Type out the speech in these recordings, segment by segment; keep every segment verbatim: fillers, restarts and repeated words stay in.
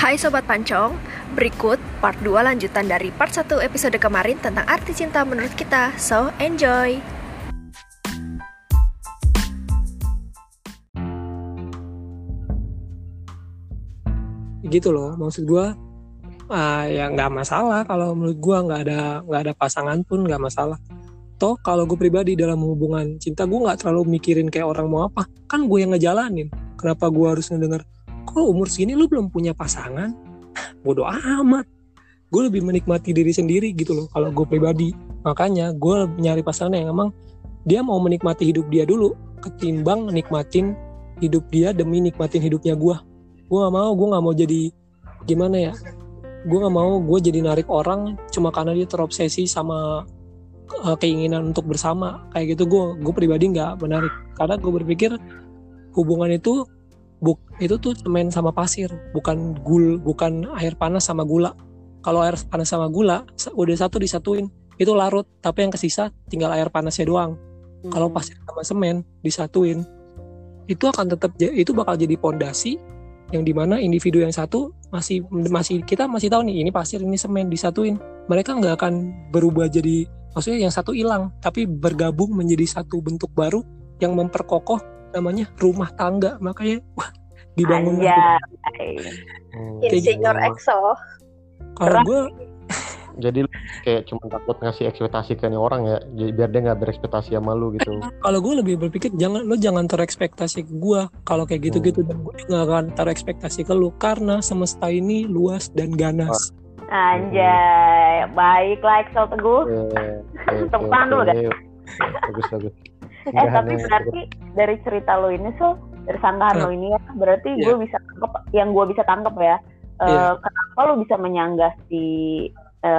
Hai Sobat Pancong, berikut part dua lanjutan dari part satu episode kemarin tentang arti cinta menurut kita, so enjoy! Gitu loh, maksud gue uh, ya gak masalah kalau menurut gue gak ada, gak ada pasangan pun gak masalah. Toh kalau gue pribadi dalam hubungan cinta gue gak terlalu mikirin kayak orang mau apa, kan gue yang ngejalanin. Kenapa gue harus ngedenger, kok umur segini lu belum punya pasangan? Bodoh amat. Gue lebih menikmati diri sendiri gitu loh kalau gue pribadi. Makanya gue nyari pasangan yang emang dia mau menikmati hidup dia dulu, ketimbang nikmatin hidup dia demi nikmatin hidupnya gue. Gue gak mau, gue gak mau jadi gimana ya, gue gak mau gue jadi narik orang cuma karena dia terobsesi sama uh, keinginan untuk bersama. Kayak gitu gue gue pribadi gak menarik. Karena gue berpikir hubungan itu buk, itu tuh main sama pasir, bukan gul, bukan air panas sama gula. Kalau air panas sama gula udah satu disatuin, itu larut, tapi yang kesisa tinggal air panasnya doang. Hmm. Kalau pasir sama semen disatuin, itu akan tetap, itu bakal jadi pondasi yang dimana individu yang satu masih masih kita masih tahu nih ini pasir ini semen, disatuin mereka nggak akan berubah, jadi maksudnya yang satu hilang tapi bergabung menjadi satu bentuk baru yang memperkokoh namanya rumah tangga. Makanya wah, dibangun insinyur EXO. Kalau gue jadi kayak cuma takut ngasih ekspektasi ke orang ya, jadi biar dia nggak berekspektasi sama lu gitu. Kalau gue lebih berpikir jangan, lo jangan terekspektasi ke gue kalau kayak gitu-gitu. Hmm. Dan gue juga akan terekspektasi ke lu karena semesta ini luas dan ganas. Ah. Anjay, baiklah EXO teguh. Tepuk tangan dulu kan. Bagus bagus. Eh Gak tapi aneh. Berarti dari cerita lo ini so dari sanggahan nah. lo ini ya berarti yeah. gue bisa tangkep yang gue bisa tangkep ya yeah. e, kenapa lo bisa menyanggah si e,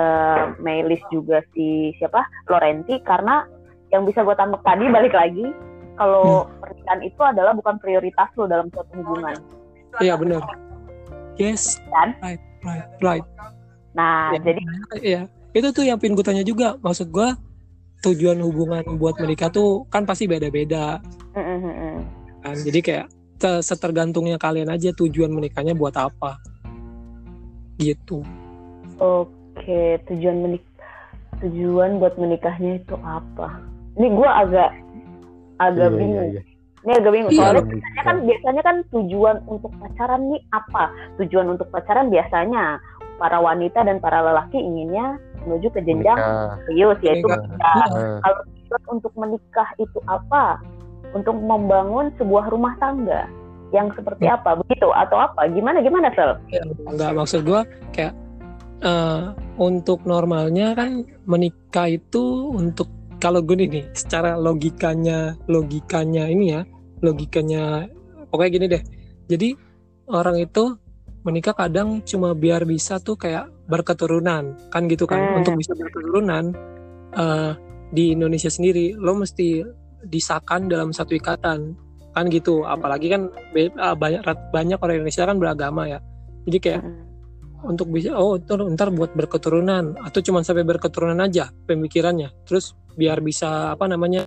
Melis juga si siapa Florenti, karena yang bisa gue tangkep tadi balik lagi kalau hmm. pernikahan itu adalah bukan prioritas lo dalam suatu hubungan. Iya yeah, benar. Yes. Kan? Right right right. Nah yeah. jadi. Iya yeah. Itu tuh yang pin gue tanya juga, maksud gue tujuan hubungan buat menikah tuh kan pasti beda-beda. Mm-hmm. Kan, jadi kayak setergantungnya kalian aja tujuan menikahnya buat apa. Gitu. Oke, tujuan menik tujuan buat menikahnya itu apa? Ini gue agak agak iya, bingung. Iya, iya. Ini agak bingung. Iya, soalnya biasanya kan biasanya kan tujuan untuk pacaran nih apa? Tujuan untuk pacaran biasanya para wanita dan para lelaki inginnya menuju ke jenjang serius, yaitu menikah. Kalau tujuan untuk menikah itu apa? Untuk membangun sebuah rumah tangga yang seperti hmm. apa? Begitu atau apa? Gimana gimana Sel? Ya, enggak, maksud gue kayak uh, untuk normalnya kan menikah itu untuk kalau gue nih secara logikanya logikanya ini ya logikanya pokoknya gini deh. Jadi orang itu menikah kadang cuma biar bisa tuh kayak berketurunan kan gitu kan. Hmm. Untuk bisa berketurunan uh, di Indonesia sendiri lo mesti disahkan dalam satu ikatan kan gitu. Apalagi kan banyak banyak orang Indonesia kan beragama ya, jadi kayak hmm. untuk bisa oh itu ntar buat berketurunan atau cuma sampai berketurunan aja pemikirannya, terus biar bisa apa namanya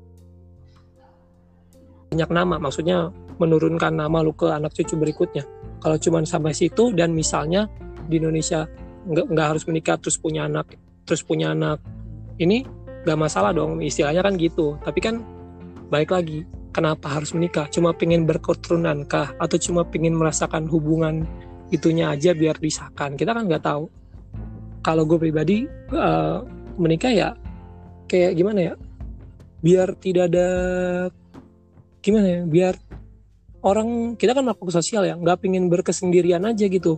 banyak nama, maksudnya menurunkan nama lu ke anak cucu berikutnya. Kalau cuma sampai situ dan misalnya di Indonesia nggak nggak harus menikah terus punya anak terus punya anak ini nggak masalah dong, istilahnya kan gitu. Tapi kan balik lagi kenapa harus menikah? Cuma pengen berketurunan kah? Atau cuma pengen merasakan hubungan itunya aja biar disahkan? Kita kan nggak tahu. Kalau gue pribadi uh, menikah ya kayak gimana ya? Biar tidak ada gimana ya? Biar orang, kita kan makhluk sosial ya, nggak pingin berkesendirian aja gitu.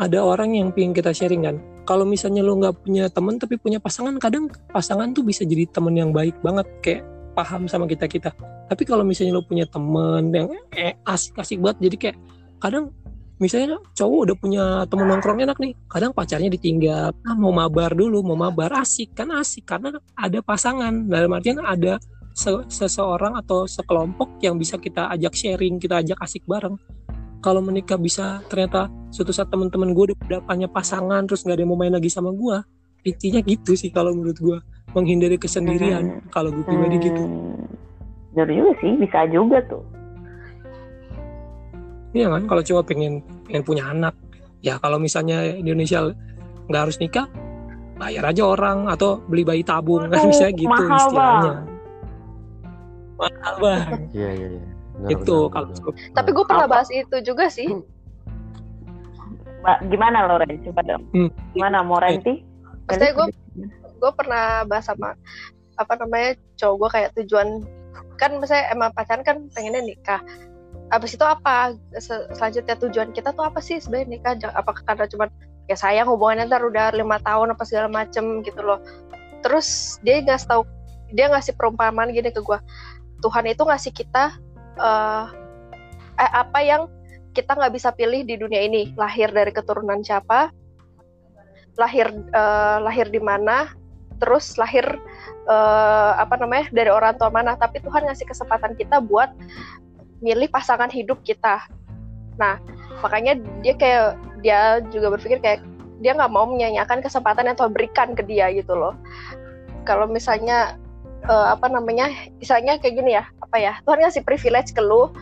Ada orang yang pingin kita sharing kan. Kalau misalnya lo nggak punya teman tapi punya pasangan, kadang pasangan tuh bisa jadi teman yang baik banget, kayak paham sama kita-kita. Tapi kalau misalnya lo punya teman yang eh, asik-asik banget, jadi kayak kadang misalnya cowok udah punya teman nongkrong enak nih, kadang pacarnya ditinggal, nah, mau mabar dulu, mau mabar asik, kan asik karena ada pasangan. Dalam artian ada seseorang atau sekelompok yang bisa kita ajak sharing, kita ajak asik bareng. Kalau menikah bisa ternyata suatu saat teman-teman gue udah punya pasangan terus nggak ada yang mau main lagi sama gue. Intinya gitu sih kalau menurut gue, menghindari kesendirian. Hmm. Kalau gue pribadi hmm. gitu. Benar juga sih, bisa juga tuh. Iya kan, kalau cuma pengen pengen punya anak, Ya kalau misalnya Indonesia nggak harus nikah, bayar aja orang atau beli bayi tabung. Aduh, kan bisa gitu mahal istilahnya. Bang. Mahal banget. Iya iya iya. Itu kalau. Tapi gue pernah bahas itu juga sih. Ba- gimana lo Ren? Coba dong. Hmm. Gimana mau Renti? Maksudnya gue gue pernah bahas sama apa namanya cowok gue kayak tujuan kan misalnya emang pacaran kan pengennya nikah. Abis itu apa Sel- selanjutnya tujuan kita tuh apa sih sebenarnya nikah? Apakah karena cuma ya sayang hubungannya ntar udah lima tahun apa segala macem gitu loh. Terus dia ngasih tahu, dia ngasih perumpamaan gini ke gue, Tuhan itu ngasih kita uh, eh, apa yang kita gak bisa pilih di dunia ini, lahir dari keturunan siapa, lahir uh, lahir di mana, terus lahir uh, apa namanya dari orang tua mana, tapi Tuhan ngasih kesempatan kita buat milih pasangan hidup kita. Nah makanya dia kayak dia juga berpikir kayak dia nggak mau menyanyiakan kesempatan yang Tuhan berikan ke dia gitu loh. Kalau misalnya uh, apa namanya, misalnya kayak gini ya, apa ya, Tuhan ngasih privilege ke lu,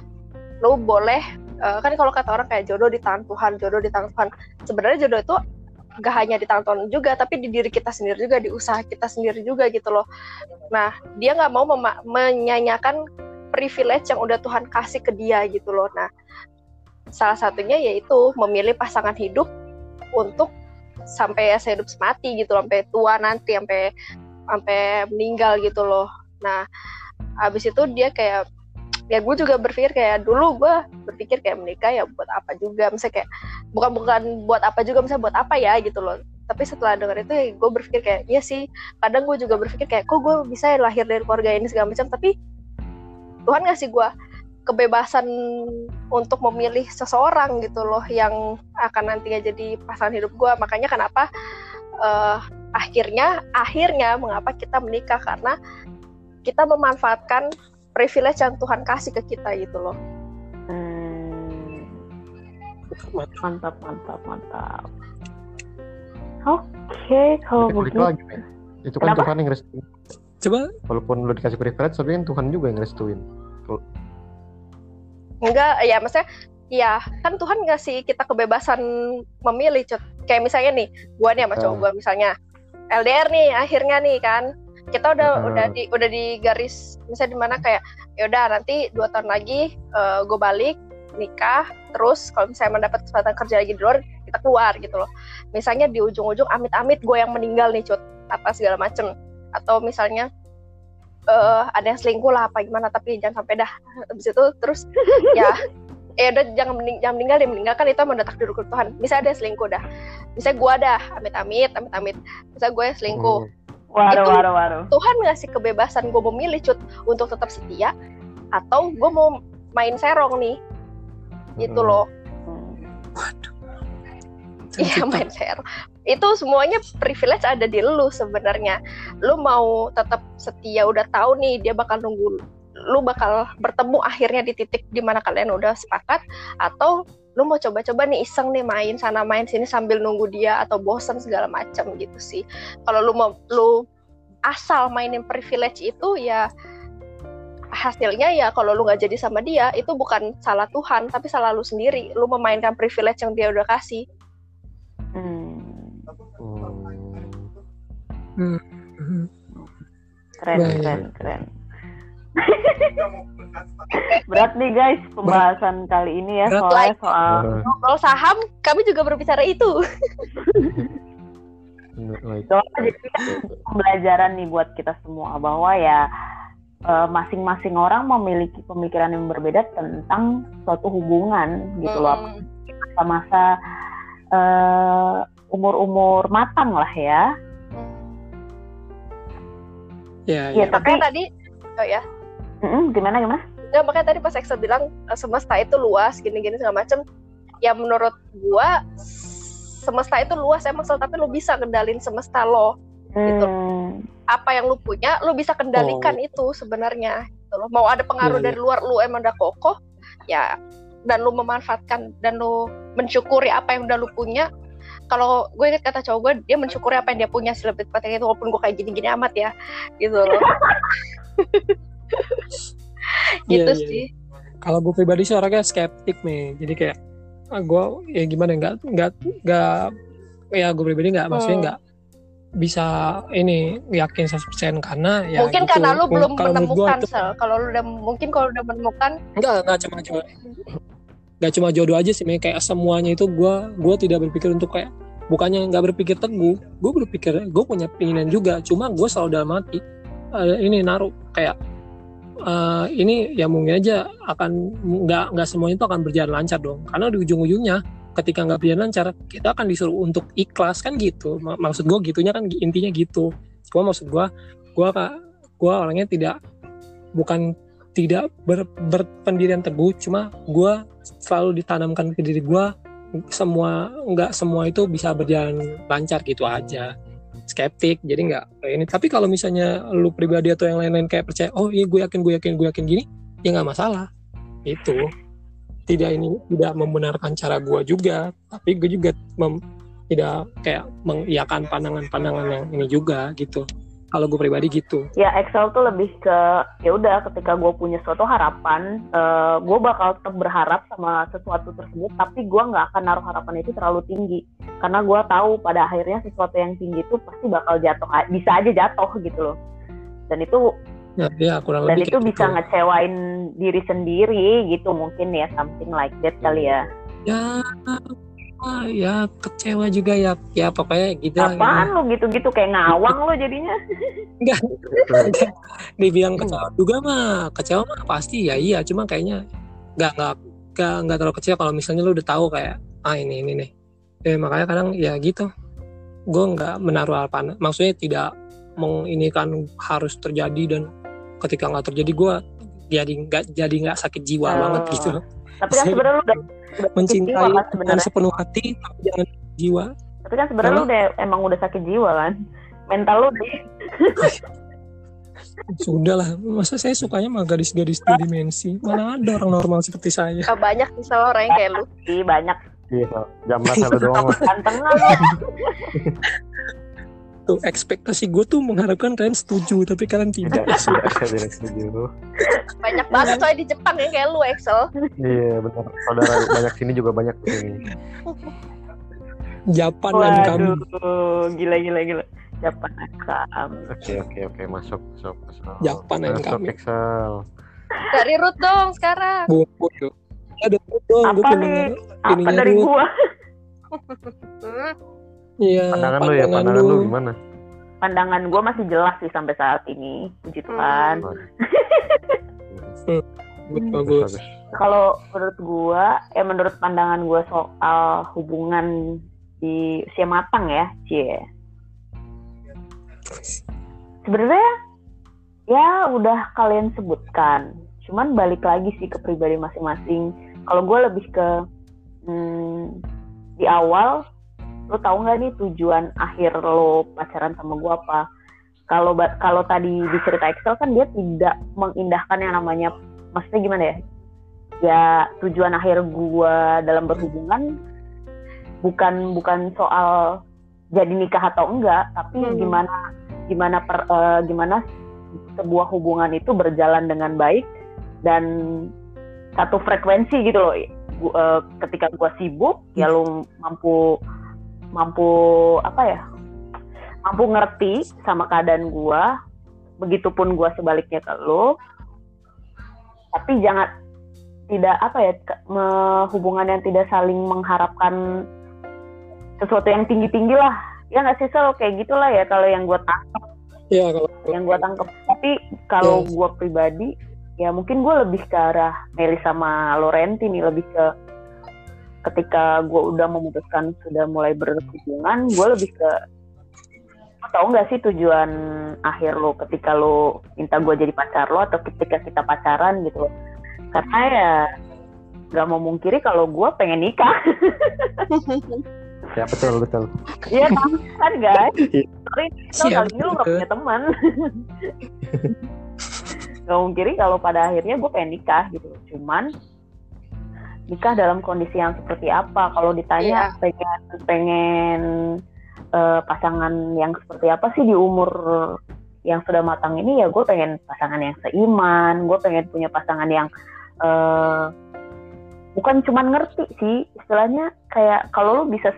lu boleh uh, kan kalau kata orang kayak jodoh di tangan Tuhan, jodoh di tangan Tuhan. Sebenarnya jodoh itu nggak hanya di tangan Tuhan juga, tapi di diri kita sendiri juga, di usaha kita sendiri juga gitu loh. Nah dia nggak mau mema- menyanyiakan privilege yang udah Tuhan kasih ke dia gitu loh. Nah salah satunya yaitu memilih pasangan hidup untuk sampai ya sehidup semati gitu, sampai tua nanti, sampai sampai meninggal gitu loh. Nah, abis itu dia kayak, ya gue juga berpikir kayak dulu gue berpikir kayak menikah ya buat apa juga, misalnya kayak bukan bukan buat apa juga, misalnya buat apa ya gitu loh. Tapi setelah denger itu ya gue berpikir kayak iya sih, kadang gue juga berpikir kayak kok gue bisa ya lahir dari keluarga ini segala macam, tapi Tuhan ngasih gue kebebasan untuk memilih seseorang gitu loh yang akan nantinya jadi pasangan hidup gue. Makanya kenapa uh, akhirnya akhirnya mengapa kita menikah, karena kita memanfaatkan privilege yang Tuhan kasih ke kita gitu loh. Hmm. Mantap mantap mantap. Oke okay, kalau begitu itu kan Tuhan yang restuin. Coba walaupun lo dikasih privilege, tapi kan Tuhan juga yang restuin. Enggak, ya maksudnya, ya kan Tuhan ngasih kita kebebasan memilih. Kayak misalnya nih, gue nih sama cowok gue misalnya L D R nih, akhirnya nih kan kita udah uh. udah di udah di garis misalnya dimana kayak ya udah nanti dua tahun lagi uh, gue balik nikah, terus kalau misalnya mendapat kesempatan kerja lagi di luar kita keluar gitu loh. Misalnya di ujung-ujung amit-amit gue yang meninggal nih cut apa segala macem, atau misalnya Uh, ada yang selingkuh lah apa gimana, tapi jangan sampai dah. Habis itu terus ya eh udah jangan mening- jangan meninggal dia meninggalkan itu mendatang diri Tuhan. Misalnya ada yang selingkuh dah. Misalnya gue dah amit-amit amit-amit. Misalnya gue selingkuh. Hmm. Itu waduh, waduh. Tuhan ngasih kebebasan gue memilih cut untuk tetap setia atau gue mau main serong nih. Gitu loh. Hmm. Waduh. Iya main serong. Itu semuanya privilege ada di lu sebenarnya. Lu mau tetap setia, udah tahu nih dia bakal nunggu, lu bakal bertemu akhirnya di titik dimana kalian udah sepakat, atau lu mau coba-coba nih iseng nih main sana main sini sambil nunggu dia atau bosen segala macam gitu sih. Kalau lu mau lu asal mainin privilege itu ya hasilnya ya kalau lu nggak jadi sama dia itu bukan salah Tuhan tapi salah lu sendiri. Lu memainkan privilege yang dia udah kasih. Hmm. Hmm. Keren, nah, keren, ya. keren. Berat nih guys pembahasan Berat. kali ini ya soal like. soal Kalau saham kami juga berbicara itu. Soalnya jadi pembelajaran nih buat kita semua bahwa ya uh, masing-masing orang memiliki pemikiran yang berbeda tentang suatu hubungan gitu loh. Hmm. Masa-masa uh, umur-umur matang lah ya. Ya, ya, ya tapi tadi oh ya mm-mm, gimana gimana? Ya makanya tadi pas Excel bilang semesta itu luas gini-gini segala macam. Ya menurut gua semesta itu luas emang, tapi lu bisa kendalin semesta lo. Gitu. Hmm. Apa yang lu punya, lu bisa kendalikan oh. itu sebenarnya. Gitu loh. Mau ada pengaruh ya, dari luar, lu emang udah kokoh, ya dan lu memanfaatkan dan lu mensyukuri apa yang udah lu punya. Kalau gue ingat kata cowok gue, dia mensyukuri apa yang dia punya sih, lebih tepatnya itu, walaupun gue kayak gini-gini amat ya gitu loh. Gitu yeah, sih yeah. Kalau gue pribadi sih orangnya skeptik nih, jadi kayak ah, gue ya gimana nggak nggak nggak ya gue pribadi nggak hmm. maksudnya nggak bisa ini yakin seratus persen karena ya mungkin gitu. Karena lu belum kalo menemukan itu, sel kalau lu udah mungkin kalau udah menemukan enggak enggak cuma cuma enggak cuma jodoh aja sih men. Kayak semuanya itu gue gue tidak berpikir untuk kayak bukannya nggak berpikir teguh, gue berpikir gue punya keinginan juga, cuma gue selalu dalam hati uh, ini naruh kayak uh, ini ya mungkin aja akan nggak nggak semuanya itu akan berjalan lancar dong, karena di ujung-ujungnya ketika nggak berjalan lancar kita akan disuruh untuk ikhlas kan gitu, maksud gue gitunya kan intinya gitu. Cuma maksud gue gue gue orangnya tidak bukan tidak ber, berpendirian teguh, cuma gue selalu ditanamkan ke diri gue semua nggak semua itu bisa berjalan lancar gitu aja, skeptik jadi nggak ini. Tapi kalau misalnya lu pribadi atau yang lain-lain kayak percaya oh iya gue yakin gue yakin gue yakin gini ya nggak masalah itu. Tidak ini tidak membenarkan cara gue juga, tapi gue juga mem, tidak kayak mengiyakan pandangan-pandangan yang ini juga gitu. Kalau gue pribadi gitu. Ya Excel tuh lebih ke ya udah ketika gue punya suatu harapan, uh, gue bakal tetap berharap sama sesuatu tersebut, tapi gue nggak akan naruh harapan itu terlalu tinggi, karena gue tahu pada akhirnya sesuatu yang tinggi itu pasti bakal jatuh, bisa aja jatuh gitu loh. Dan itu Ya, ya, kurang dan lebih itu bisa gitu. Ngecewain diri sendiri gitu mungkin ya, something like that kali ya. Ya, ya kecewa juga ya, ya pokoknya gitu. Apaan ya. Lu gitu-gitu kayak ngawang lu jadinya? Enggak, dibilang kecewa juga mah, kecewa mah pasti ya iya, cuma kayaknya nggak nggak nggak nggak terlalu kecewa kalau misalnya lu udah tahu kayak ah ini ini nih, eh, makanya kadang ya gitu, gue nggak menaruh harapan, maksudnya tidak menginikan harus terjadi dan ketika nggak terjadi gue jadi nggak jadi nggak sakit jiwa oh. banget gitu. Tapi kan sebenarnya lu udah mencintai dengan sepenuh hati tapi jangan jiwa. Tapi kan sebenarnya lu udah emang udah sakit jiwa kan, mental lu deh. Sudah lah, masa saya sukanya sama gadis-gadis dimensi, mana ada orang normal seperti saya. Banyak sih orang yang kayak lu. Iya banyak. Iya, jam berapa lu doang? Ganteng lah. Tuh, ekspektasi gue tuh mengharapkan kalian setuju, tapi kalian tidak. Tidak setuju. Banyak banget soalnya di Jepang ya kayak lu, Axel. Iya, benar. Saudara banyak sini juga banyak sini. Japan dan kami. Waduh, gila gila gila. Japan dan kami. Oke oke oke, masuk masuk masuk. Japan dan kami. Axel. Dari Ruth dong sekarang. Bu, bu, bu. Ada Ruth dong. Apa nih? Apa dari gua? Iya, pandangan, pandangan lu ya, pandangan lu. lu gimana? Pandangan gue masih jelas sih sampai saat ini, puji Tuhan. Bagus. Kalau menurut gue, ya menurut pandangan gue soal hubungan di usia matang ya, cie. Sebenarnya ya udah kalian sebutkan, cuman balik lagi sih ke pribadi masing-masing. Kalau gue lebih ke hmm, di awal. Lo tau nggak nih tujuan akhir lo pacaran sama gue apa? Kalau kalau tadi di cerita Excel kan dia tidak mengindahkan yang namanya, maksudnya gimana ya? Ya tujuan akhir gue dalam berhubungan bukan bukan soal jadi nikah atau enggak, tapi hmm. gimana gimana per, uh, gimana sebuah hubungan itu berjalan dengan baik dan satu frekuensi gitu loh. Gua, uh, ketika gue sibuk hmm. ya lo mampu mampu apa ya mampu ngerti sama keadaan gue, begitupun gue sebaliknya ke lo, tapi jangan tidak apa ya hubungan yang tidak saling mengharapkan sesuatu yang tinggi tinggi lah ya nggak sih Sel, kayak gitulah ya kalau yang gue tangkap ya, kalau yang gue tangkap tapi kalau ya. Gue pribadi ya mungkin gue lebih ke arah Melis sama Florenti nih, lebih ke ketika gue udah memutuskan sudah mulai berhubungan, gue lebih ke lo tau nggak sih tujuan akhir lo ketika lo minta gue jadi pacar lo atau ketika kita pacaran gitu lo, karena ya nggak mau mungkiri kalau gue pengen nikah. Ya betul betul. Iya kan, kan guys. Sorry, kalau ini lo nggak punya teman. Nggak mungkiri kalau pada akhirnya gue pengen nikah gitu, cuman nikah dalam kondisi yang seperti apa? Kalau ditanya yeah. pengen pengen uh, pasangan yang seperti apa sih di umur yang sudah matang ini? Ya gue pengen pasangan yang seiman, gue pengen punya pasangan yang uh, bukan cuman ngerti sih, istilahnya kayak kalau lu bisa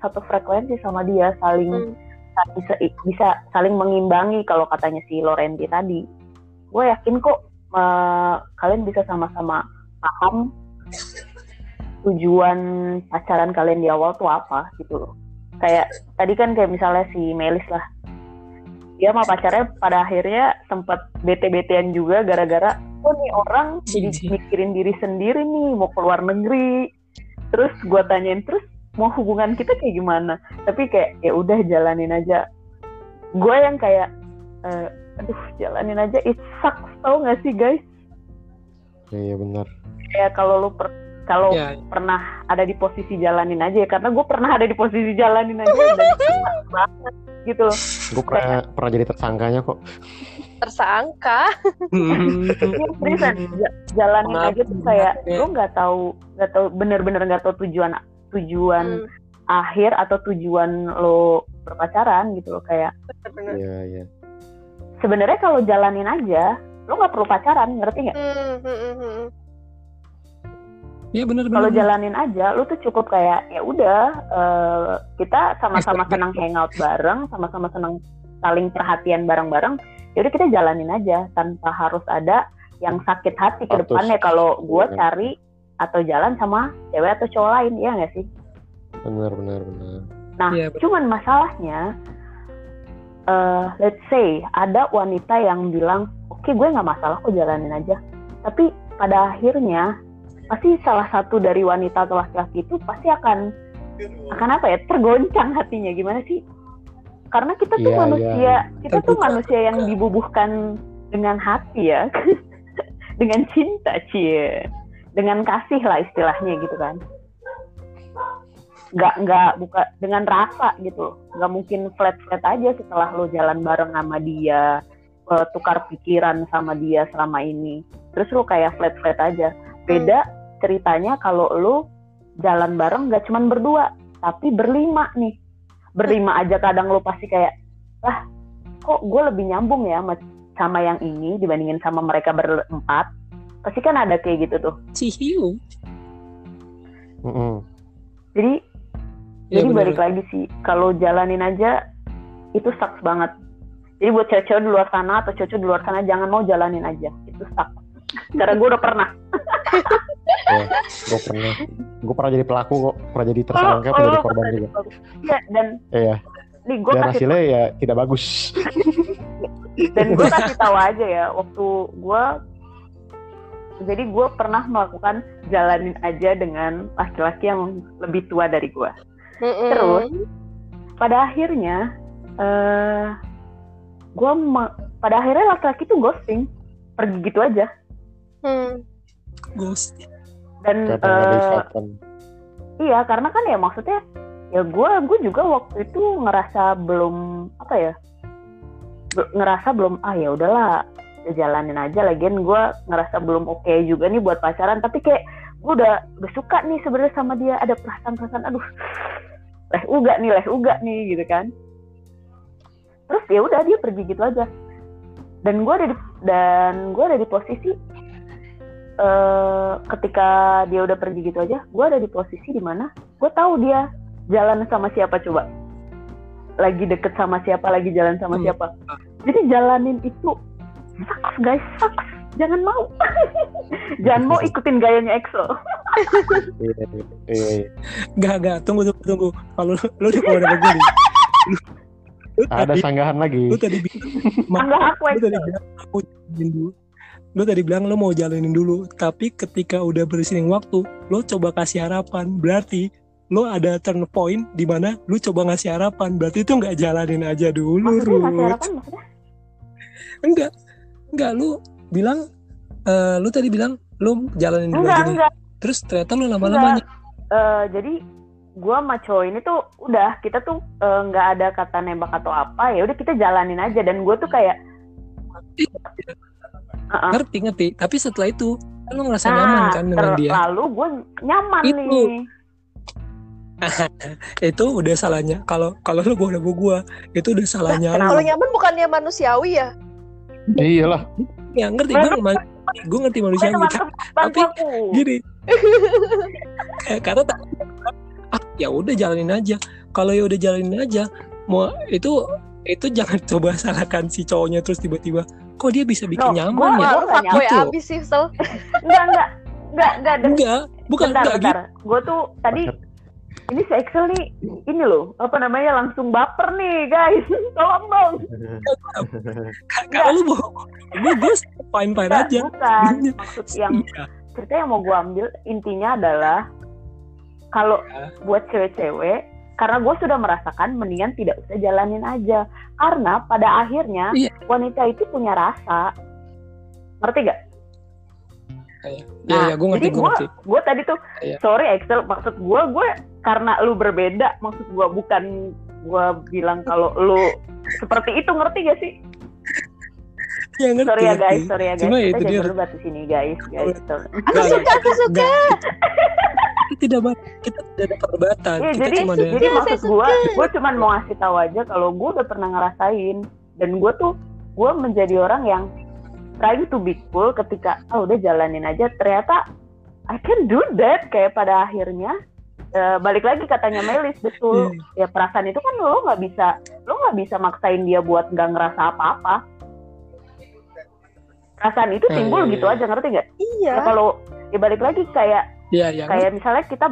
satu frekuensi sama dia, saling hmm. bisa bisa saling mengimbangi kalau katanya si Florenti tadi. Gue yakin kok uh, kalian bisa sama-sama paham tujuan pacaran kalian di awal tuh apa gitu loh. Kayak tadi kan kayak misalnya si Melis lah, dia sama pacarnya pada akhirnya sempat bete-betean juga gara-gara oh nih orang jadi mikirin diri sendiri nih, mau keluar negeri. Terus gue tanyain, terus mau hubungan kita kayak gimana? Tapi kayak ya udah jalanin aja. Gue yang kayak uh, aduh jalanin aja, it sucks, tau gak sih guys? Iya ya, benar. Kayak kalau lu per- kalau ya, ya. pernah ada di posisi jalanin aja ya, karena gue pernah ada di posisi jalanin aja dan susah banget gitu loh. Gue pernah, pernah jadi tersangkanya kok. Tersangka? Seriusan, jalanin maaf, aja tuh kayak ya. Gue nggak tahu, nggak tahu bener-bener nggak tahu tujuan tujuan hmm. akhir atau tujuan lo berpacaran gitu loh kayak. Iya iya. Sebenarnya kalau jalanin aja, lo nggak perlu pacaran, ngerti nggak? Ya, kalau jalanin aja, lu tuh cukup kayak ya udah uh, kita sama-sama senang hangout bareng, sama-sama senang saling perhatian bareng-bareng. Ya udah kita jalanin aja tanpa harus ada yang sakit hati ke depannya kalau gue cari atau jalan sama cewek atau cowok lain, ya nggak sih? Benar, benar, benar. Nah, ya, benar. Cuman masalahnya, uh, let's say ada wanita yang bilang, oke okay, gue nggak masalah kok jalanin aja. Tapi pada akhirnya pasti salah satu dari wanita atau laki-laki itu pasti akan akan apa ya, tergoncang hatinya, gimana sih? Karena kita tuh yeah, manusia, yeah. kita Tentu. tuh manusia yang dibubuhkan dengan hati ya, dengan cinta cie, dengan kasih lah istilahnya gitu kan. Gak gak buka dengan rasa gitu, gak mungkin flat-flat aja setelah lo jalan bareng sama dia, tukar pikiran sama dia selama ini, terus lo kayak flat-flat aja. Beda ceritanya kalau lu jalan bareng gak cuman berdua, tapi berlima nih. Berlima aja kadang lu pasti kayak, lah kok gue lebih nyambung ya sama yang ini dibandingin sama mereka berempat. Pasti kan ada kayak gitu tuh. Cihiu. Mm-hmm. Jadi, ya, jadi bener. Balik lagi sih, kalau jalanin aja itu sucks banget. Jadi buat cewek-cewek di luar sana atau cewek-cewek di luar sana, jangan mau jalanin aja, itu sucks. Karena gue udah pernah. Ya, gue pernah, gue pernah jadi pelaku kok, pernah jadi tersangka, oh, pernah oh, jadi korban juga. Iya dan, iya. Gue dan hasilnya ya tidak bagus. Dan gue kasih tahu aja ya, waktu gue, jadi gue pernah melakukan jalanin aja dengan laki-laki yang lebih tua dari gue. Mm-mm. Terus, pada akhirnya, uh, gue, ma- pada akhirnya laki-laki tuh ghosting, pergi gitu aja. Hmm. Ghost. Dan uh, iya karena kan ya maksudnya ya gue gue juga waktu itu ngerasa belum apa ya be- ngerasa belum ah ya udahlah jalanin aja, lagian gue ngerasa belum oke okay juga nih buat pacaran, tapi kayak gue udah udah suka nih sebenarnya sama dia, ada perasaan-perasaan aduh leh uga nih leh uga nih gitu kan. Terus ya udah dia pergi gitu aja, dan gue ada di, dan gue ada di posisi Uh, ketika dia udah pergi gitu aja, gue ada di posisi dimana gue tahu dia jalan sama siapa, coba lagi deket sama siapa, lagi jalan sama hmm. siapa. Jadi jalanin itu sucks guys, sucks, jangan mau. Jangan mau ikutin gayanya EXO. Gak gak tunggu tunggu tunggu kalau lu udah keluar dari gue, ada sanggahan lagi. Lu tadi sanggah aku EXO. Aku dulu lo tadi bilang lo mau jalanin dulu, tapi ketika udah bersining waktu, lo coba kasih harapan, berarti lo ada turn point di mana lo coba ngasih harapan, berarti itu nggak jalanin aja dulu. Maksudnya ngasih harapan maksudnya? Enggak, enggak lo bilang, uh, lo tadi bilang lo jalanin dulu enggak, enggak. Terus ternyata lo lama-lama. Uh, jadi gue sama cowok ini tuh udah kita tuh uh, nggak ada kata nembak atau apa, ya udah kita jalanin aja, dan gue tuh kayak. Uh-uh. Ngerti ngerti, tapi setelah itu lo ngerasa nah, nyaman kan dengan ter- dia. Lalu gue nyaman itu. Nih. Itu udah salahnya. Kalau kalau lo bodoh gue, itu udah salahnya. Nah, kalau nyaman bukannya manusiawi ya? Iyalah. Ya ngerti, gue ngerti manusiawi. Tapi gini, Karena tak, ah, ya udah jalanin aja. Kalau ya udah jalanin aja, mau itu itu jangan coba salahkan si cowoknya terus tiba-tiba kok dia bisa bikin no, nyaman ya. Gua enggak ya habis sih, Sel. Enggak, enggak. Enggak, enggak. Enggak, bukan enggak gitu. Gua tuh tadi ini si Excel nih, ini loh, apa namanya, langsung baper nih guys, tolong dong. Kalau lu mau, gue gue fine-fine aja. Bukan, maksud yang cerita yang mau gue ambil, intinya adalah, kalau buat cewek-cewek, karena gue sudah merasakan, mendingan tidak usah jalanin aja. Karena pada akhirnya, iya. wanita itu punya rasa. Ngerti gak? Iya, nah, iya, gue ngerti, gue ngerti. Gue tadi tuh, iya. sorry Excel, maksud gue, gue karena lu berbeda, maksud gue bukan gue bilang kalau lu seperti itu, ngerti gak sih? Ya, ngerti, sorry ya guys, sorry ya guys. Cuma kita jangan berdebat di sini guys, guys. Gak, aku suka, aku suka. Kita tidak, kita tidak ada perdebatan. Ya, kita jadi, cuma jadi ada... maksud gue, gue cuma mau ngasih tahu aja kalau gue udah pernah ngerasain dan gue tuh, gue menjadi orang yang trying to be cool ketika ah oh, udah jalanin aja, ternyata I can do that, kayak pada akhirnya Uh, balik lagi katanya Melis, betul yeah. ya perasaan itu kan lo nggak bisa lo nggak bisa maksain dia buat nggak ngerasa apa-apa, perasaan itu timbul yeah, gitu yeah. aja, ngerti nggak? Iya. Nah, kalau ya balik lagi kayak yeah, yeah. kayak misalnya kita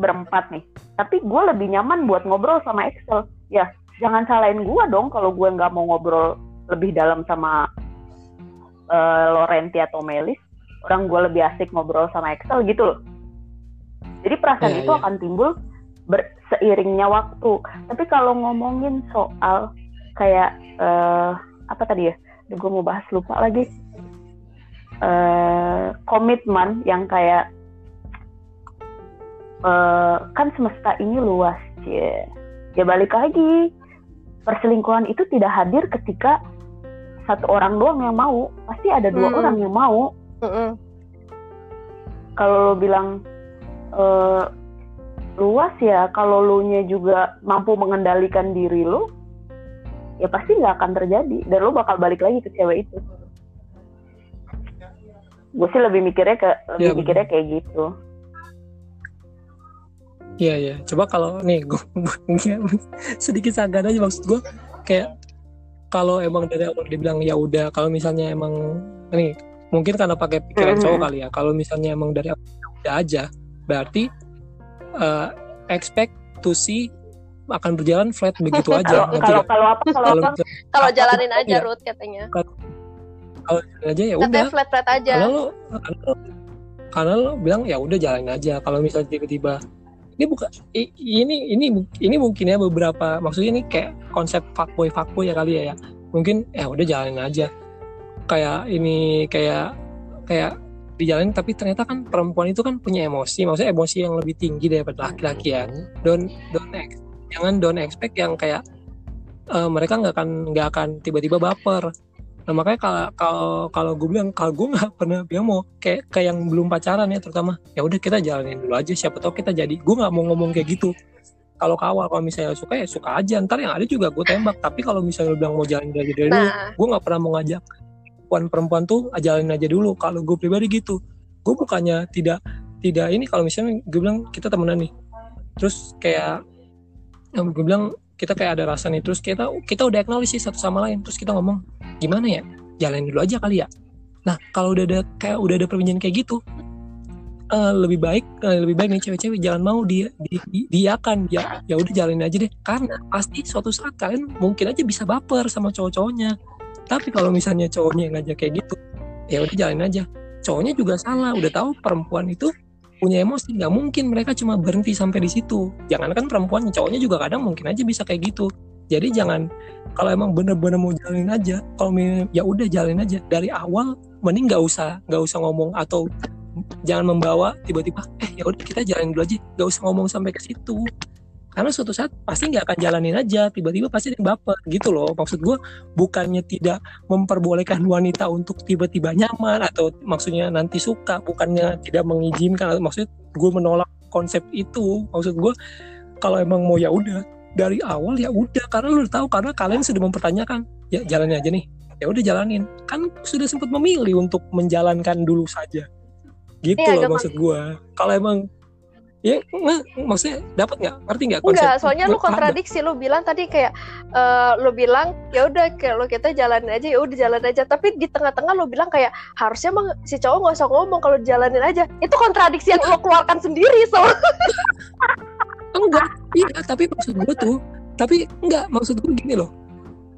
berempat nih, tapi gue lebih nyaman buat ngobrol sama Excel, ya jangan salahin gue dong kalau gue nggak mau ngobrol lebih dalam sama uh, Florenti atau Melis, orang gue lebih asik ngobrol sama Excel gitu loh. Jadi perasaan yeah, itu yeah. akan timbul ber- seiringnya waktu. Tapi kalau ngomongin soal kayak uh, apa tadi ya? Duh, gue mau bahas lupa lagi. Uh, komitmen yang kayak uh, kan semesta ini luas, ya. Ya balik lagi, perselingkuhan itu tidak hadir ketika satu orang doang yang mau. Pasti ada dua mm. orang yang mau. Mm-mm. Kalau lo bilang Uh, luas ya, kalau lu nya juga mampu mengendalikan diri lu, ya pasti nggak akan terjadi dan lu bakal balik lagi ke cewek itu. Gue sih lebih mikirnya ke lebih ya, mikirnya kayak gitu. Iya ya, coba kalau nih gue sedikit sagan aja, maksud gue kayak kalau emang dari awal dibilang ya udah, kalau misalnya emang nih mungkin karena pakai pikiran mm-hmm. cowok kali ya, kalau misalnya emang dari awal udah aja, berarti uh, expect to see akan berjalan flat begitu aja. Kalau kalau apa kalau kalau jalanin apa, aja ya. Ruth katanya. Kalau jalanin aja ya udah. Katanya flat-flat aja. Karena lo, karena lo, karena lo bilang ya udah jalanin aja. Kalau misalnya tiba-tiba ini bukan ini ini ini mungkin ya beberapa, maksudnya ini kayak konsep fuckboy fuckboy ya kali ya. ya. Mungkin ya udah jalanin aja. Kayak ini kayak kayak dijalanin, tapi ternyata kan perempuan itu kan punya emosi, maksudnya emosi yang lebih tinggi daripada laki-laki ya. Don't don't ex, jangan don't expect yang kayak uh, mereka nggak akan nggak akan tiba-tiba baper. Nah makanya kalau kalau kalau gue bilang kalau gue nggak pernah bilang mau kayak kayak yang belum pacaran ya terutama, ya udah kita jalanin dulu aja, siapa tahu kita jadi. Gue nggak mau ngomong kayak gitu. Kalau ke awal, kalau misalnya suka ya suka aja, ntar yang ada juga gue tembak. Tapi kalau misalnya lu bilang mau jalanin aja dari dulu, gue nggak pernah mau ngajak perempuan-perempuan tuh jalanin aja dulu. Kalau gue pribadi gitu, gue bukannya tidak tidak ini, kalau misalnya gue bilang kita temenan nih, terus kayak gue bilang kita kayak ada rasa nih, terus kita kita udah acknowledge sih satu sama lain, terus kita ngomong gimana ya, jalanin dulu aja kali ya. Nah kalau udah ada kayak udah ada perbincangan kayak gitu, uh, lebih baik uh, lebih baik nih cewek-cewek jangan mau dia di, diakan ya ya udah jalanin aja deh, karena pasti suatu saat kalian mungkin aja bisa baper sama cowok-cowoknya. Tapi kalau misalnya cowoknya yang ngajak kayak gitu, ya udah jalanin aja. Cowoknya juga salah, udah tahu perempuan itu punya emosi, nggak mungkin mereka cuma berhenti sampai di situ. Jangankan perempuannya, cowoknya juga kadang mungkin aja bisa kayak gitu. Jadi jangan, kalau emang bener-bener mau jalanin aja, kalau ya udah jalanin aja dari awal, mending nggak usah nggak usah ngomong atau jangan membawa tiba-tiba, eh ya udah kita jalanin dulu aja, nggak usah ngomong sampai ke situ. Karena suatu saat pasti nggak akan jalanin aja, tiba-tiba pasti ada baper gitu loh. Maksud gue bukannya tidak memperbolehkan wanita untuk tiba-tiba nyaman atau maksudnya nanti suka, bukannya tidak mengizinkan. Maksud gue menolak konsep itu. Maksud gue kalau emang mau ya udah dari awal ya udah, karena lu tahu, karena kalian sudah mempertanyakan ya jalanin aja nih, ya udah jalanin, kan sudah sempat memilih untuk menjalankan dulu saja. gitu ya, loh maksud gue. Kalau emang ya nggak, maksudnya dapat nggak, ngerti nggak konsep? Enggak, soalnya lu kontradiksi, lu bilang tadi kayak uh, lu bilang ya udah kalau kita jalanin aja ya udah jalan aja, tapi di tengah-tengah lu bilang kayak harusnya emang si cowok nggak usah ngomong kalau jalanin aja. Itu kontradiksi yang lu keluarkan sendiri so. Enggak, iya tapi maksud gue tuh, tapi enggak maksud gue gini loh.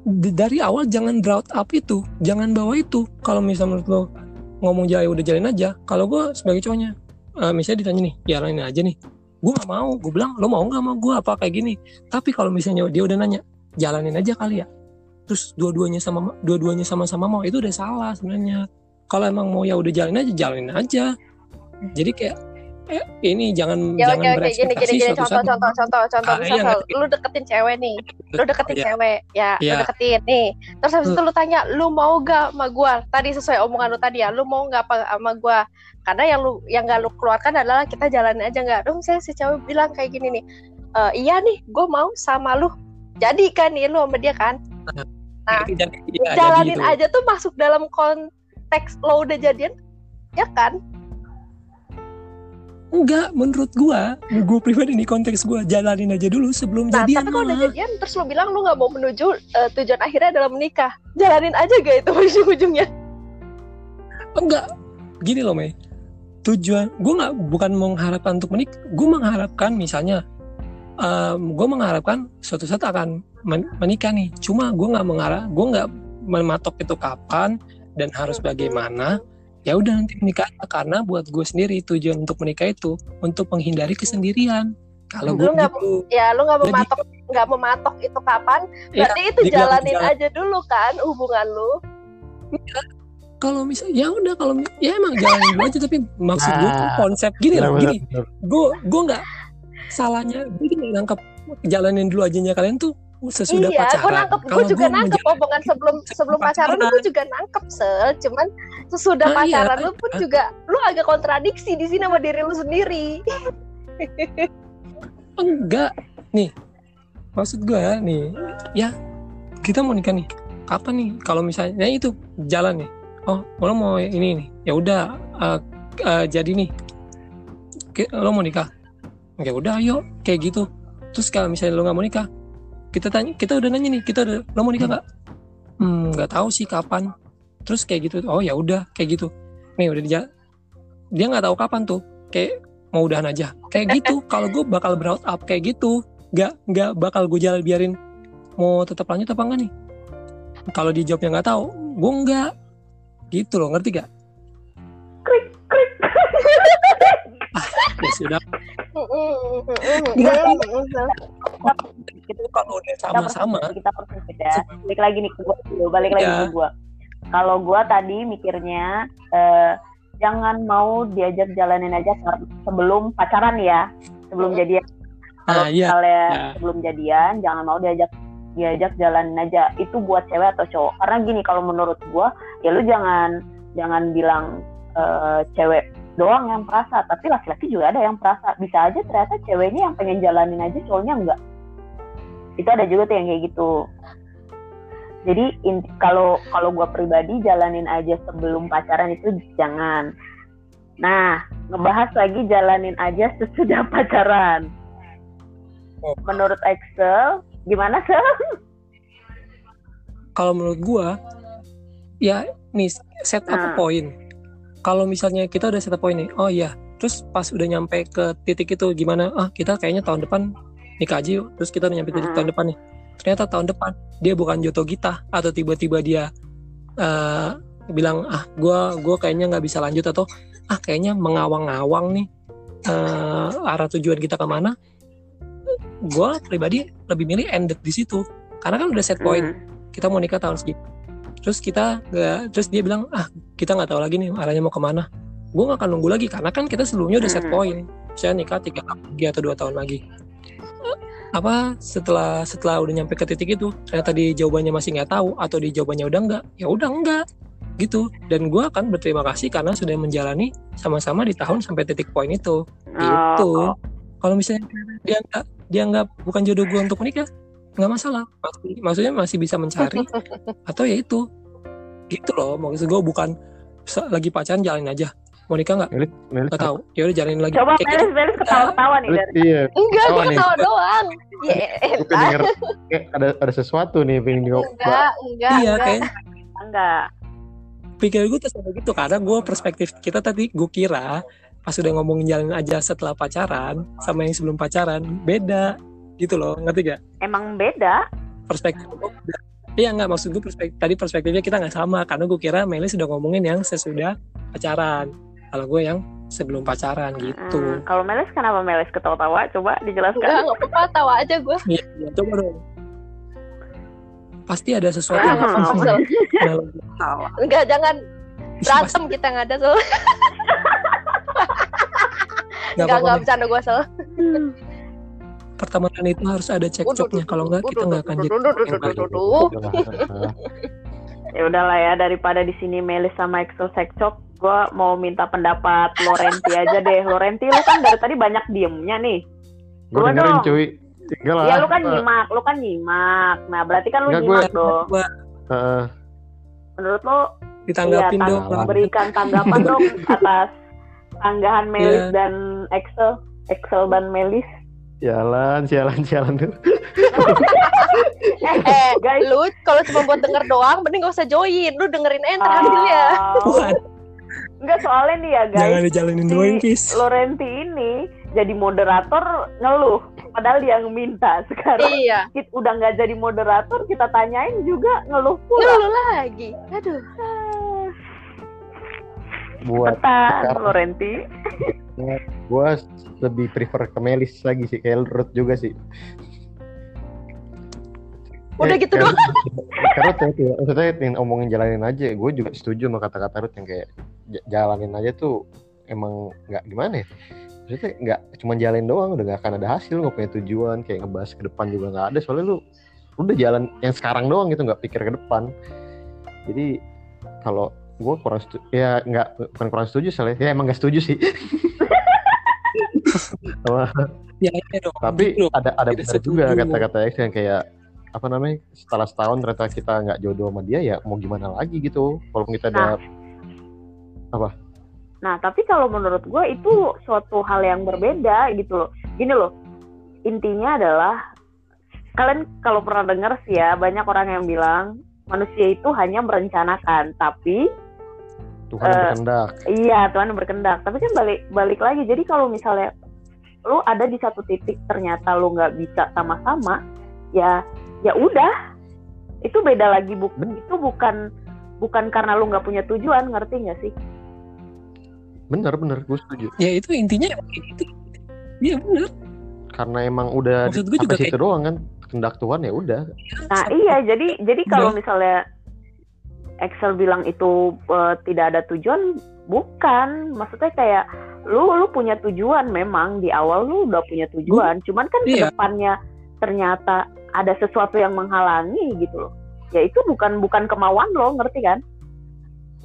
Dari awal jangan drought up itu, jangan bawa itu. Kalau misalnya menurut lo ngomong jaya udah jalanin aja. Kalau gue sebagai cowoknya, Uh, misalnya ditanya nih, jalanin aja nih, gue gak mau, gue bilang, lo mau gak sama gue apa kayak gini. Tapi kalau misalnya dia udah nanya, jalanin aja kali ya, terus dua-duanya sama, dua-duanya sama-sama mau, itu udah salah sebenarnya. Kalau emang mau ya udah jalanin aja, jalanin aja. Jadi kayak, eh, ini jangan ya, jangan ya, berekspektasi suatu saat. Contoh, contoh, contoh, misal lu deketin cewek nih, lu deketin ya. cewek, ya, ya, lu deketin nih. Terus habis itu lu tanya, lu mau gak sama gue? Tadi sesuai omongan lu tadi ya, lu mau gak apa sama gue? Karena yang lu yang gak lu keluarkan adalah kita jalanin aja nggak dong. Saya si cewek bilang kayak gini nih, e, iya nih gue mau sama lu, jadi kan nih lu sama dia kan, nah ya, ya, jalanin aja tuh masuk dalam konteks lo udah jadian ya kan. Enggak, menurut gue, gue pribadi nih konteks gue jalanin aja dulu sebelum nah, jadian. Tapi kalau udah jadian terus lu bilang lu nggak mau menuju uh, tujuan akhirnya adalah menikah, jalanin aja gak itu ujung-ujungnya? Enggak, gini loh Mei, tujuan gue nggak, bukan mengharapkan untuk menikah. Gue mengharapkan misalnya um, gue mengharapkan suatu saat akan men- menikah nih, cuma gue nggak mengarah, gue nggak mematok itu kapan dan harus bagaimana. Ya udah nanti menikah, karena buat gue sendiri tujuan untuk menikah itu untuk menghindari kesendirian. Kalau gue gitu ya, lu nggak mematok, nggak mematok itu kapan berarti ya, itu jalanin jalan aja dulu kan hubungan lu. Enggak, kalau misalnya ya udah, kalau ya emang jalanin dulu aja. Tapi maksud gue tuh konsep gini loh, gini gue gue nggak, salahnya gue nggak nangkep jalanin dulu ajanya kalian tuh sesudah iya, pacaran. Iya, gue nangkep, gue juga nangkep omongan sebelum sebelum pacaran, pacaran. Gue juga nangkep sel, cuman sesudah nah, pacaran iya, lu pun juga lu agak kontradiksi di sini sama diri lu sendiri. Enggak, nih maksud gue ya, nih ya kita mau nikah nih, kapan nih? Kalau misalnya ya itu jalan nih. Oh, lo mau ini nih, ya udah uh, uh, jadi nih, lo mau nikah, ya udah ayo kayak gitu. Terus kalau misalnya lo nggak mau nikah, kita tanya, kita udah nanya nih, kita udah, lo mau nikah nggak? Hmm, nggak tahu sih kapan. Terus kayak gitu, oh ya udah kayak gitu. Nih udah dia dia nggak tahu kapan tuh, kayak mau udahan aja, kayak gitu. Kalau gue bakal brought up kayak gitu, nggak nggak bakal gue jalan biarin mau tetap lanjut apa enggak nih. Kalau dijawabnya nggak tahu, gue nggak. Gitu loh, ngerti gak? Krik, krik. Ah, ya sudah. Itu kalau udah sama-sama kita perlu beda. Balik lagi nih ke gue, balik lagi ke gue. Kalau gue tadi mikirnya eh, jangan mau diajak jalanin aja sebelum pacaran ya, sebelum jadian. Kalau misalnya sebelum jadian, jangan mau diajak diajak jalanin aja itu buat cewek atau cowok. Karena gini, kalau menurut gue ya lu jangan jangan bilang uh, cewek doang yang perasa, tapi laki-laki juga ada yang perasa. Bisa aja ternyata ceweknya yang pengen jalanin aja, cowoknya enggak. Itu ada juga tuh yang kayak gitu. Jadi kalau kalau gue pribadi jalanin aja sebelum pacaran itu jangan. Nah, ngebahas lagi jalanin aja sesudah pacaran. Menurut Excel gimana sih? Kalau menurut gue, ya nih set up nah. point. Kalau misalnya kita udah set up point nih, oh iya, terus pas udah nyampe ke titik itu gimana? Ah kita kayaknya tahun depan nikah aja yuk. Terus kita udah nyampe nah. tahun depan nih. Ternyata tahun depan dia bukan jodoh kita, atau tiba-tiba dia uh, bilang ah gue gue kayaknya nggak bisa lanjut, atau ah kayaknya mengawang-awang nih uh, arah tujuan kita kemana? Gue pribadi lebih milih ended di situ, karena kan udah set point kita mau nikah tahun segini, terus kita nggak, terus dia bilang ah kita nggak tahu lagi nih arahnya mau kemana. Gue nggak akan nunggu lagi, karena kan kita sebelumnya udah set point, saya nikah tiga lagi atau dua tahun lagi. Apa setelah setelah udah nyampe ke titik itu ternyata di jawabannya masih nggak tahu, atau di jawabannya udah nggak, ya udah nggak gitu. Dan gue akan berterima kasih karena sudah menjalani sama-sama di tahun sampai titik point itu. Gitu. Kalau misalnya dia nggak dia nggak bukan jodoh gue untuk menikah, nggak masalah, maksudnya masih bisa mencari atau ya itu gitu loh. Maksud gue bukan lagi pacaran jalanin aja, Monica nggak? Melis, Melis nggak tahu. Ya udah jalanin lagi. Coba Melis, Melis ketawa-ketawa nih. Iya. Enggak, gue ketawa doang. Bukan denger, ada ada sesuatu nih pengen diobrol. Enggak, enggak. Iya kan? Enggak. Pikir gue terus ada gitu karena gue perspektif kita tadi gue kira pas udah ngomongin jalan aja setelah pacaran sama yang sebelum pacaran beda gitu loh, ngerti gak? Emang beda perspektif. Iya nggak, maksud gue perspektif tadi perspektifnya kita nggak sama karena gue kira Melis sudah ngomongin yang sesudah pacaran, kalau gue yang sebelum pacaran gitu. Hmm, kalau Melis kenapa Melis ketawa-tawa? Coba dijelaskan. Enggak, nggak apa-apa, tawa aja gue. Iya, ya, coba dong. Pasti ada sesuatu. Nah, yang mau, so. Enggak, jangan berantem kita nggak ada soal. Enggak, enggak bercanda gue soal. Pertemanan itu harus ada cekcoknya, kalau enggak kita enggak akan jadi. Ya udahlah ya, daripada di sini Melis sama Excel cekcok, gue mau minta pendapat Florenti aja deh. Florenti, lu kan dari tadi banyak diemnya nih. Gue dengerin cuy. Tinggal ya, lu kan nyimak, lu kan nyimak. Nah berarti kan lu nyimak dong. Menurut lu ditanggapin dong, berikan tanggapan dong atas tanggahan Melis dan Excel, Excel dan Melis. Jalan, jalan, jalan tuh. eh, eh, guys, lu kalau cuma buat denger doang, mending gak usah join. Lu dengerin aja ntar hasilnya. Enggak, soalnya nih ya guys. Jangan dijalanin doang, guys. Florenti ini jadi moderator ngeluh, padahal dia yang minta sekarang. Iya. Kita udah nggak jadi moderator, kita tanyain juga ngeluh pula. Ngeluh lagi. Aduh. Buat Florenti. Gue lebih prefer ke Melis lagi sih, kayak Ruth juga sih. Udah eh, gitu doang. Ruth ya, maksudnya yang omongin jalanin aja, gue juga setuju sama kata-kata Ruth yang kayak j- jalanin aja tuh emang nggak gimana ya. Maksudnya nggak cuma jalanin doang, udah nggak akan ada hasil, nggak punya tujuan, kayak ngebahas ke depan juga nggak ada. Soalnya lu udah jalan yang sekarang doang gitu, nggak pikir ke depan. Jadi kalau gue kurang setuju, ya nggak bukan kurang setuju soalnya, ya emang nggak setuju sih. ya, ya dong, tapi gitu, ada ada benar juga kata-kata Excel yang kayak apa namanya, setelah setahun ternyata kita nggak jodoh sama dia, ya mau gimana lagi gitu, walaupun kita ada nah, apa. Nah tapi kalau menurut gue itu suatu hal yang berbeda gitu loh. Gini loh, intinya adalah kalian kalau pernah dengar sih ya, banyak orang yang bilang manusia itu hanya merencanakan, tapi Tuhan uh, berkendak. Iya, Tuhan berkendak. Tapi kan balik balik lagi. Jadi kalau misalnya lu ada di satu titik ternyata lu nggak bisa sama-sama, ya ya udah. Itu beda lagi, bu. Itu bukan bukan karena lu nggak punya tujuan, ngerti nggak sih? Bener bener, gue setuju. Ya itu intinya itu. Iya bener. Karena emang udah sampai situ kayak doang kan, kendak Tuhan ya udah. Nah iya, jadi jadi kalau misalnya Excel bilang itu uh, tidak ada tujuan, bukan, maksudnya kayak lu lu punya tujuan, memang di awal lu udah punya tujuan, hmm. cuman kan iya. kedepannya ternyata ada sesuatu yang menghalangi gitu loh. Ya itu bukan bukan kemauan lo, ngerti kan?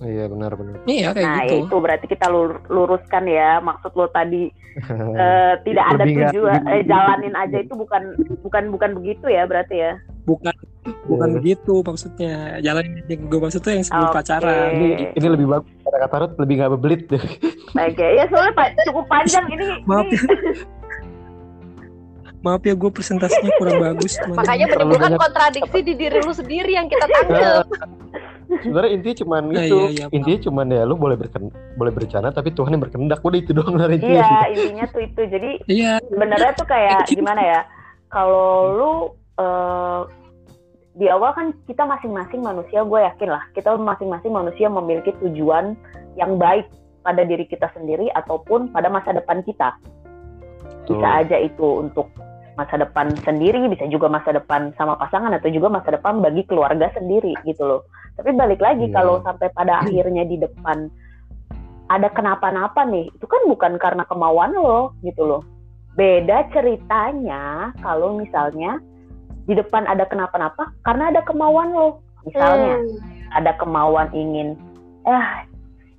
Iya benar-benar. Iya kayak nah, gitu. Nah itu berarti kita lur- luruskan ya, maksud lo tadi uh, tidak ada tujuan, eh, jalanin aja itu bukan bukan bukan begitu ya berarti ya? Bukan. Bukan yeah. begitu maksudnya. Jalan yang gue maksud tuh yang sebelum okay. pacaran. Ini, ini lebih bagus. Kata-kata Ruth lebih gak bebelit. Oke, okay. ya soalnya pa- cukup panjang ini. Maaf ya. Maaf ya, gue presentasinya kurang bagus. Makanya menimbulkan kontradiksi di diri lu sendiri yang kita tanggap. Sebenarnya intinya cuman gitu. Nah, iya, iya, intinya cuman ya lu boleh berken- boleh berencana tapi Tuhan yang berkendak. Udah itu doang dari intinya. Iya, intinya tuh itu. Jadi yeah. sebenarnya tuh kayak gimana ya? Kalau lu uh, di awal kan kita masing-masing manusia, gue yakin lah kita masing-masing manusia memiliki tujuan yang baik pada diri kita sendiri ataupun pada masa depan kita. Bisa oh. aja itu untuk masa depan sendiri, bisa juga masa depan sama pasangan atau juga masa depan bagi keluarga sendiri gitu loh. Tapi balik lagi yeah. kalau sampai pada akhirnya di depan ada kenapa-napa nih, itu kan bukan karena kemauan lo gitu loh. Beda ceritanya kalau misalnya di depan ada kenapa-napa karena ada kemauan lo. Misalnya hmm. ada kemauan ingin eh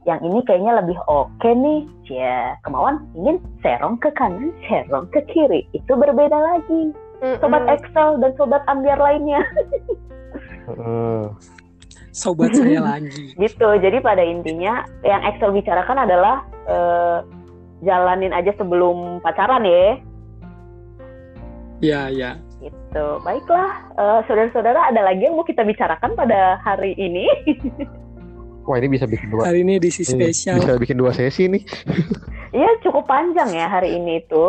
yang ini kayaknya lebih oke nih ya, kemauan ingin serong ke kanan, serong ke kiri, itu berbeda lagi. Mm-mm. Sobat Excel dan sobat ambiar lainnya. uh. sobat saya lagi. Gitu, jadi pada intinya yang Excel bicarakan adalah uh, jalanin aja sebelum pacaran ya. Iya, iya. Gitu, baiklah. Uh, saudara-saudara, ada lagi yang mau kita bicarakan pada hari ini? Wah, ini bisa bikin dua. Hari ini edisi spesial. Bisa bikin dua sesi nih. Iya, cukup panjang ya hari ini itu.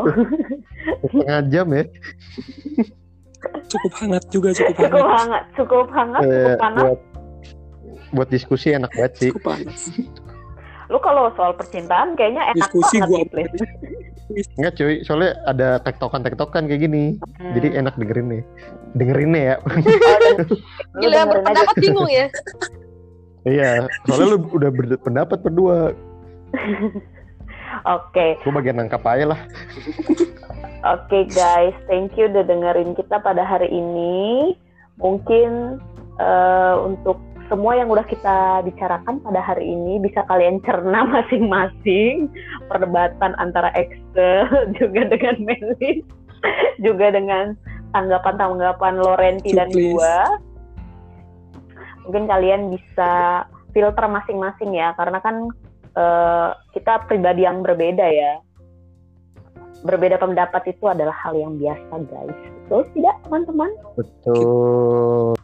Setengah jam ya. Cukup hangat juga, cukup hangat. Cukup hangat, cukup hangat, eh, cukup panas. Buat, buat diskusi enak banget sih. Cukup panas. Lu kalau soal percintaan kayaknya enak diskusi banget gua gitu. Enggak cuy, soalnya ada tektokan-tektokan kayak gini. Hmm. Jadi enak dengerin nih. Dengerin nih ya. Gila, berpendapat bingung ya. Iya, soalnya lu udah berpendapat berdua. Oke. Okay. Gue bagian nangkap aja lah. Oke okay, guys, thank you udah dengerin kita pada hari ini. Mungkin uh, untuk semua yang udah kita bicarakan pada hari ini bisa kalian cerna masing-masing. Perdebatan antara Excel juga dengan Melis, juga dengan tanggapan-tanggapan Florenti dan gua. Mungkin kalian bisa filter masing-masing ya, karena kan uh, kita pribadi yang berbeda ya. Berbeda pendapat itu adalah hal yang biasa guys. Betul tidak teman-teman? Betul.